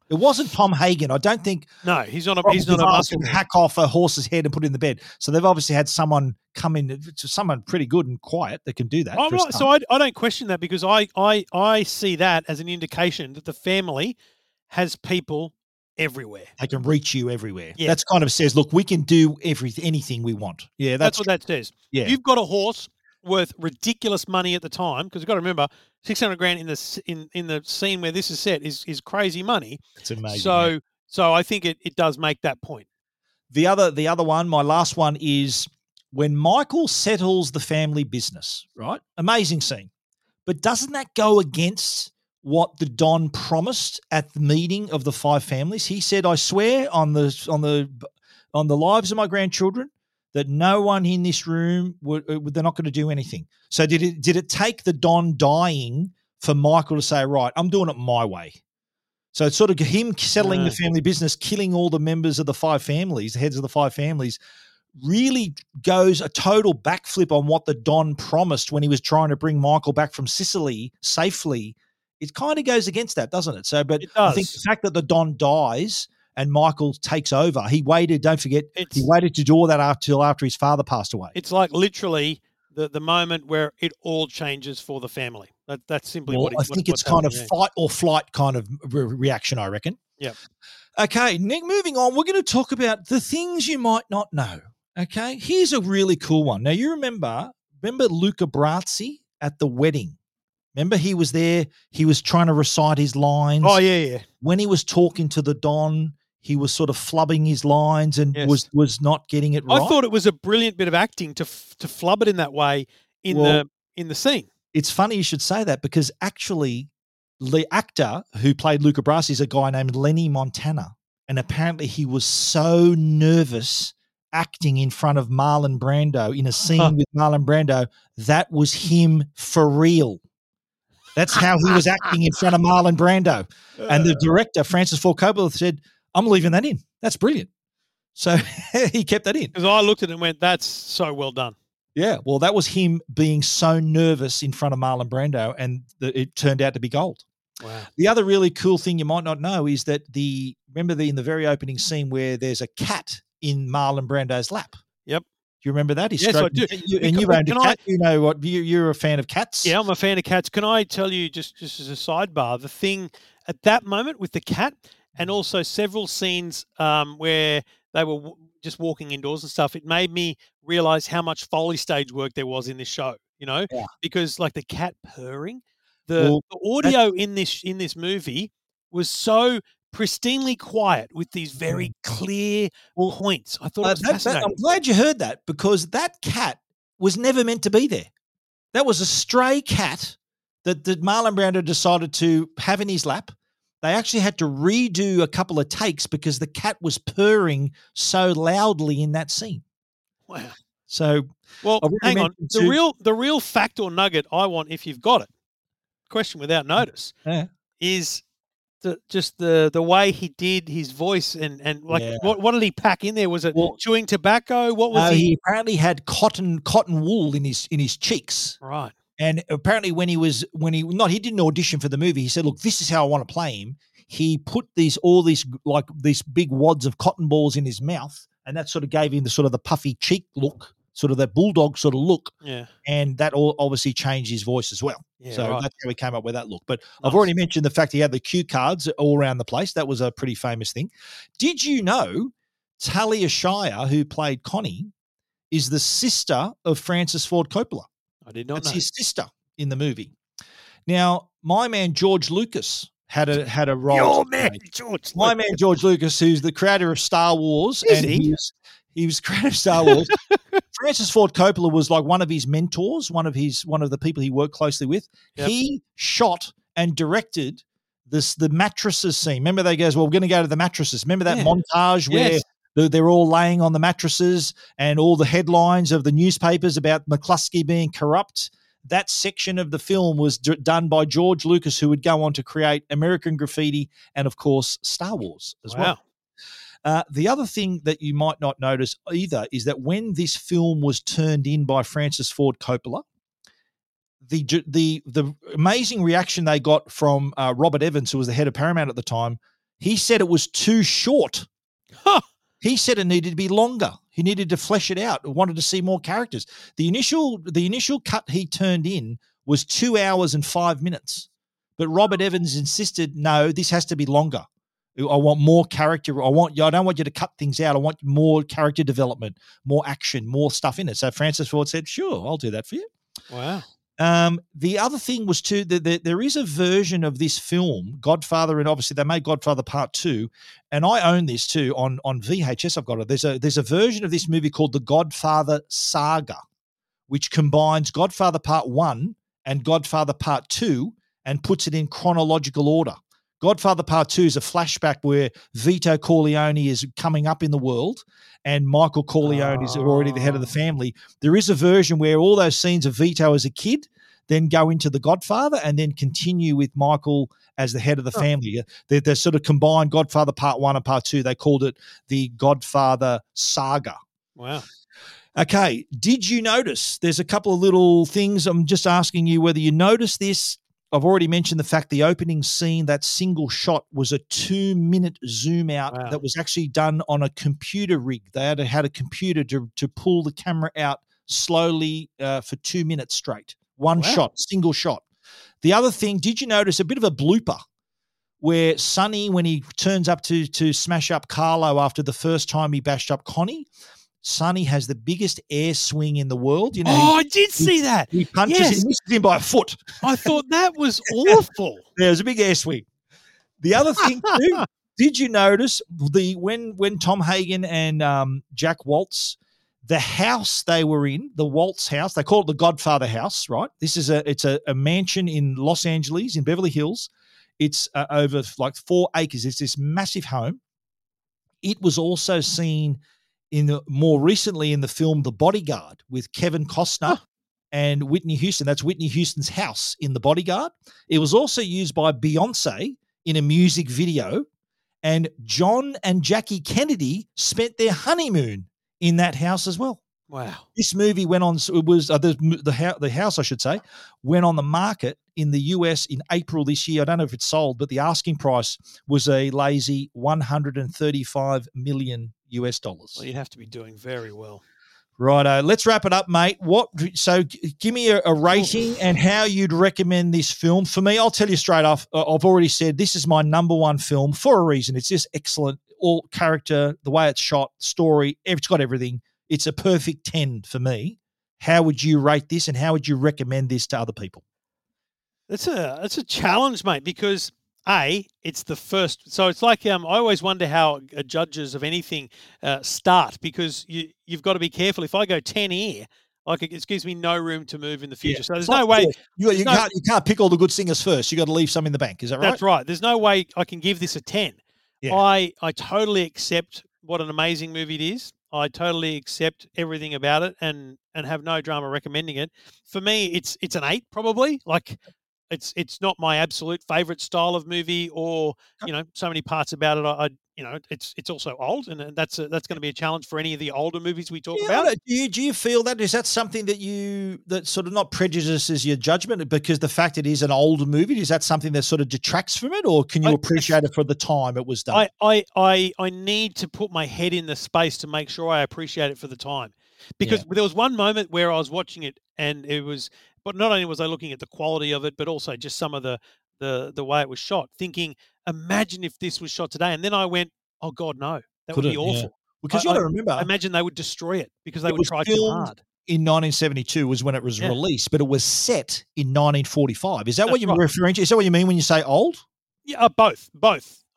It wasn't Tom Hagen. I don't think. No, he's not a muscle. Hack off a horse's head and put it in the bed. So they've obviously had someone come in, someone pretty good and quiet that can do that. Right. So I don't question that, because I see that as an indication that the family has people everywhere. They can reach you everywhere. Yeah. That's kind of says, look, we can do anything we want. Yeah, that's what that says. Yeah. You've got a horse worth ridiculous money at the time, because you've got to remember, $600,000 in the scene where this is set is crazy money. It's amazing. So I think it does make that point. The other one, my last one, is when Michael settles the family business, right? Amazing scene. But doesn't that go against what the Don promised at the meeting of the five families? He said, I swear on the lives of my grandchildren that no one in this room, they're not going to do anything. So did it take the Don dying for Michael to say, right, I'm doing it my way? So it's sort of him settling the family business, killing all the members of the five families, the heads of the five families, really goes a total backflip on what the Don promised when he was trying to bring Michael back from Sicily safely. It kind of goes against that, doesn't it? So, but it does. I think the fact that the Don dies and Michael takes over. He waited, don't forget, he waited to do all that after his father passed away. It's like literally the moment where it all changes for the family. That's simply what it is. I think it's kind of fight or flight kind of reaction, I reckon. Yeah. Okay, Nick, moving on, we're going to talk about the things you might not know. Okay, here's a really cool one. Now, you remember Luca Brasi at the wedding? Remember he was there, he was trying to recite his lines. Oh, yeah, yeah. When he was talking to the Don, he was sort of flubbing his lines and was not getting it right. I thought it was a brilliant bit of acting to flub it in that way in the scene. It's funny you should say that, because actually the actor who played Luca Brasi is a guy named Lenny Montana, and apparently he was so nervous acting in front of Marlon Brando in a scene with Marlon Brando, that was him for real. That's how he was acting in front of Marlon Brando. And the director, Francis Ford Coppola, said, I'm leaving that in. That's brilliant. So he kept that in. Because I looked at it and went, that's so well done. Yeah. Well, that was him being so nervous in front of Marlon Brando, and it turned out to be gold. Wow. The other really cool thing you might not know is that in the very opening scene where there's a cat in Marlon Brando's lap. Yep. Do you remember that? Yes, I do. And you owned a cat. You know what? You're a fan of cats. Yeah, I'm a fan of cats. Can I tell you, just as a sidebar, the thing at that moment with the cat, and also several scenes where they were just walking indoors and stuff, it made me realize how much Foley stage work there was in this show, because like the cat purring, the audio in this movie was so pristinely quiet with these very clear points. I thought it was fascinating. I'm glad you heard that, because that cat was never meant to be there. That was a stray cat that Marlon Brando decided to have in his lap. They actually had to redo a couple of takes because the cat was purring so loudly in that scene. Wow. So, well, hang on. The real fact or nugget I want, if you've got it, question without notice, is the way he did his voice and like what did he pack in there? Was it chewing tobacco? What was he? He apparently had cotton wool in his cheeks. Right. And apparently he didn't audition for the movie. He said, "Look, this is how I want to play him." He put these big wads of cotton balls in his mouth, and that sort of gave him the puffy cheek look, sort of that bulldog sort of look. Yeah. And that all obviously changed his voice as well. Yeah, so that's how he came up with that look. But nice. I've already mentioned the fact he had the cue cards all around the place. That was a pretty famous thing. Did you know Talia Shire, who played Connie, is the sister of Francis Ford Coppola? I did not know. It's his sister in the movie. Now, my man George Lucas had a role. My man George Lucas, who's the creator of Star Wars, he was creator of Star Wars. Francis Ford Coppola was like one of his mentors, one of the people he worked closely with. Yep. He shot and directed the mattresses scene. Remember, they goes, "Well, we're going to go to the mattresses." Remember that montage where. Yes. They're all laying on the mattresses and all the headlines of the newspapers about McCluskey being corrupt. That section of the film was done by George Lucas, who would go on to create American Graffiti and, of course, Star Wars as well. The other thing that you might not notice either is that when this film was turned in by Francis Ford Coppola, the amazing reaction they got from Robert Evans, who was the head of Paramount at the time, he said it was too short. Huh. He said it needed to be longer. He needed to flesh it out. Wanted to see more characters. The initial cut he turned in was 2 hours and 5 minutes, but Robert Evans insisted, "No, this has to be longer. I want more character. I don't want you to cut things out. I want more character development, more action, more stuff in it." So Francis Ford said, "Sure, I'll do that for you." Wow. The other thing was too that there is a version of this film, Godfather, and obviously they made Godfather Part 2, and I own this too on VHS. I've got it. There's a version of this movie called The Godfather Saga, which combines Godfather Part 1 and Godfather Part 2 and puts it in chronological order. Godfather Part 2 is a flashback where Vito Corleone is coming up in the world and Michael Corleone is already the head of the family. There is a version where all those scenes of Vito as a kid then go into The Godfather and then continue with Michael as the head of the family. They're sort of combined Godfather Part 1 and Part 2. They called it The Godfather Saga. Wow. Okay, did you notice? There's a couple of little things. I'm just asking you whether you noticed this. I've already mentioned the fact the opening scene, that single shot, was a 2-minute zoom out that was actually done on a computer rig. They had a computer to pull the camera out slowly for 2 minutes straight. One shot, single shot. The other thing, did you notice a bit of a blooper where Sonny, when he turns up to smash up Carlo after the first time he bashed up Connie, Sonny has the biggest air swing in the world. You know, I did see that. He punches him, misses him by a foot. I thought that was awful. There was a big air swing. The other thing, too, did you notice when Tom Hagen and Jack Woltz, the house they were in, the Woltz house, they call it the Godfather house, right? This is a mansion in Los Angeles, in Beverly Hills. It's over like 4 acres. It's this massive home. It was also seen more recently in the film The Bodyguard with Kevin Costner and Whitney Houston. That's Whitney Houston's house in The Bodyguard. It was also used by Beyonce in a music video, and John and Jackie Kennedy spent their honeymoon in that house as well. Wow. This movie went on, it was the house, I should say, went on the market in the US in April this year. I don't know if it's sold, but the asking price was a lazy $135 million. Well, you'd have to be doing very well. Righto. Let's wrap it up, mate. So give me a rating and how you'd recommend this film. For me, I'll tell you straight off, I've already said this is my #1 film for a reason. It's just excellent. All character, the way it's shot, story, it's got everything. It's a perfect 10 for me. How would you rate this and how would you recommend this to other people? That's a challenge, mate, because it's the first. So it's like I always wonder how judges of anything start, because you've got to be careful. If I go 10 here, it gives me no room to move in the future. Yeah. So there's no way. You can't pick all the good singers first. You've got to leave some in the bank. Is that right? That's right. There's no way I can give this a 10. Yeah. I totally accept what an amazing movie it is. I totally accept everything about it and have no drama recommending it. For me, it's an 8 probably. Like it's not my absolute favorite style of movie, or you know, so many parts about it. It's also old, and that's going to be a challenge for any of the older movies we talk about. Do you feel that? Is that something that sort of not prejudices your judgment because the fact it is an older movie? Is that something that sort of detracts from it, or can you appreciate it for the time it was done? I need to put my head in the space to make sure I appreciate it for the time, because there was one moment where I was watching it and it was, but not only was I looking at the quality of it, but also just some of the way it was shot, thinking, imagine if this was shot today. And then I went, oh God, no, that would be awful. Yeah. Because you got to remember, I imagine they would destroy it because they would try too hard. In 1972 was when it was released, but it was set in 1945. Is that what you're referring to? Is that what you mean when you say old? Yeah, both.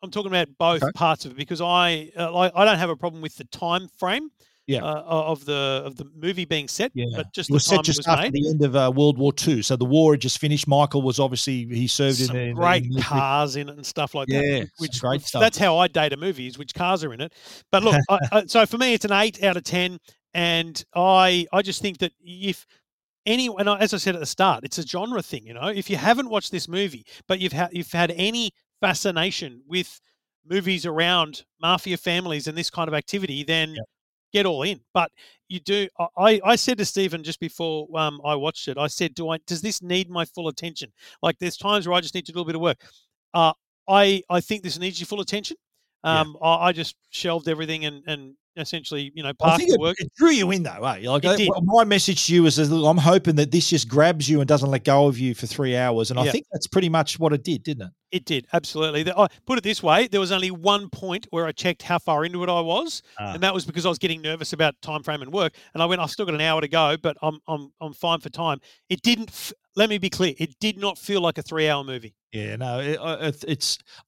I'm talking about both parts of it, because I don't have a problem with the time frame. Yeah, of the movie being set, but just it was the time set just it was after made. The end of World War II. So the war had just finished. Michael was obviously he served some in great in cars in it and stuff like that. Which great stuff. That's how I date a movie, is which cars are in it. But look, so for me, it's an 8 out of 10, and I just think that if anyone, as I said at the start, it's a genre thing. You know, if you haven't watched this movie, but you've had any fascination with movies around mafia families and this kind of activity, then get all in. But you do. I said to Stephen just before I watched it, I said, does this need my full attention? Like, there's times where I just need to do a bit of work. I think this needs your full attention. I just shelved everything and essentially, parked the work. It drew you in though, eh? Like, my message to you is, I'm hoping that this just grabs you and doesn't let go of you for 3 hours. And I think that's pretty much what it did, didn't it? It did, absolutely. I put it this way, there was only one point where I checked how far into it I was, and that was because I was getting nervous about time frame and work, and I went, I've still got an hour to go, but I'm fine for time. It didn't let me be clear, it did not feel like a 3-hour movie. Yeah, no,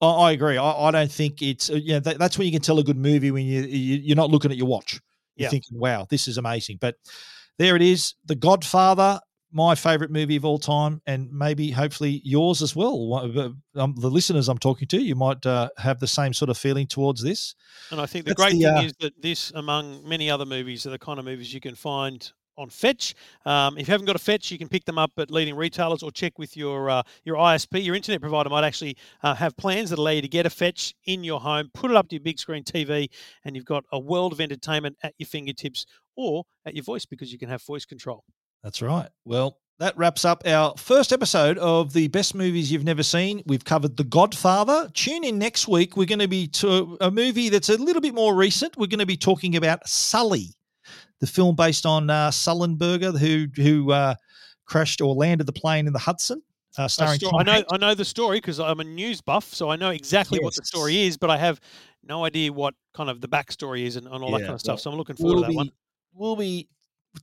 I agree. I don't think it's that's when you can tell a good movie, when you're not looking at your watch. You're thinking, wow, this is amazing. But there it is, The Godfather. My favorite movie of all time, and maybe hopefully yours as well. The listeners I'm talking to, you might have the same sort of feeling towards this. And I think the great thing is that this, among many other movies, are the kind of movies you can find on Fetch. If you haven't got a Fetch, you can pick them up at leading retailers, or check with your ISP. Your internet provider might actually have plans that allow you to get a Fetch in your home, put it up to your big screen TV, and you've got a world of entertainment at your fingertips or at your voice, because you can have voice control. That's right. Well, that wraps up our first episode of the Best Movies You've Never Seen. We've covered The Godfather. Tune in next week. We're going to be to a movie that's a little bit more recent. We're going to be talking about Sully, the film based on Sullenberger, who crashed or landed the plane in the Hudson. Starring I know the story because I'm a news buff, so I know exactly what the story is, but I have no idea what kind of the backstory is and all that kind of stuff. So I'm looking forward to that one. We'll be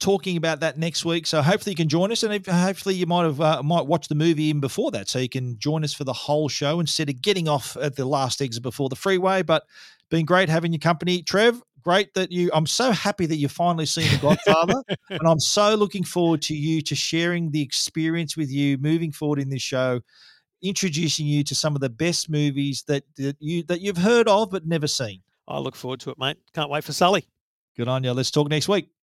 talking about that next week, so hopefully you can join us, and hopefully you might watch the movie even before that, so you can join us for the whole show instead of getting off at the last exit before the freeway. But been great having your company, Trev. Great that you. I'm so happy that you've finally seen The Godfather, and I'm so looking forward to you to sharing the experience with you moving forward in this show, introducing you to some of the best movies that you've heard of but never seen. I look forward to it, mate. Can't wait for Sully. Good on you. Let's talk next week.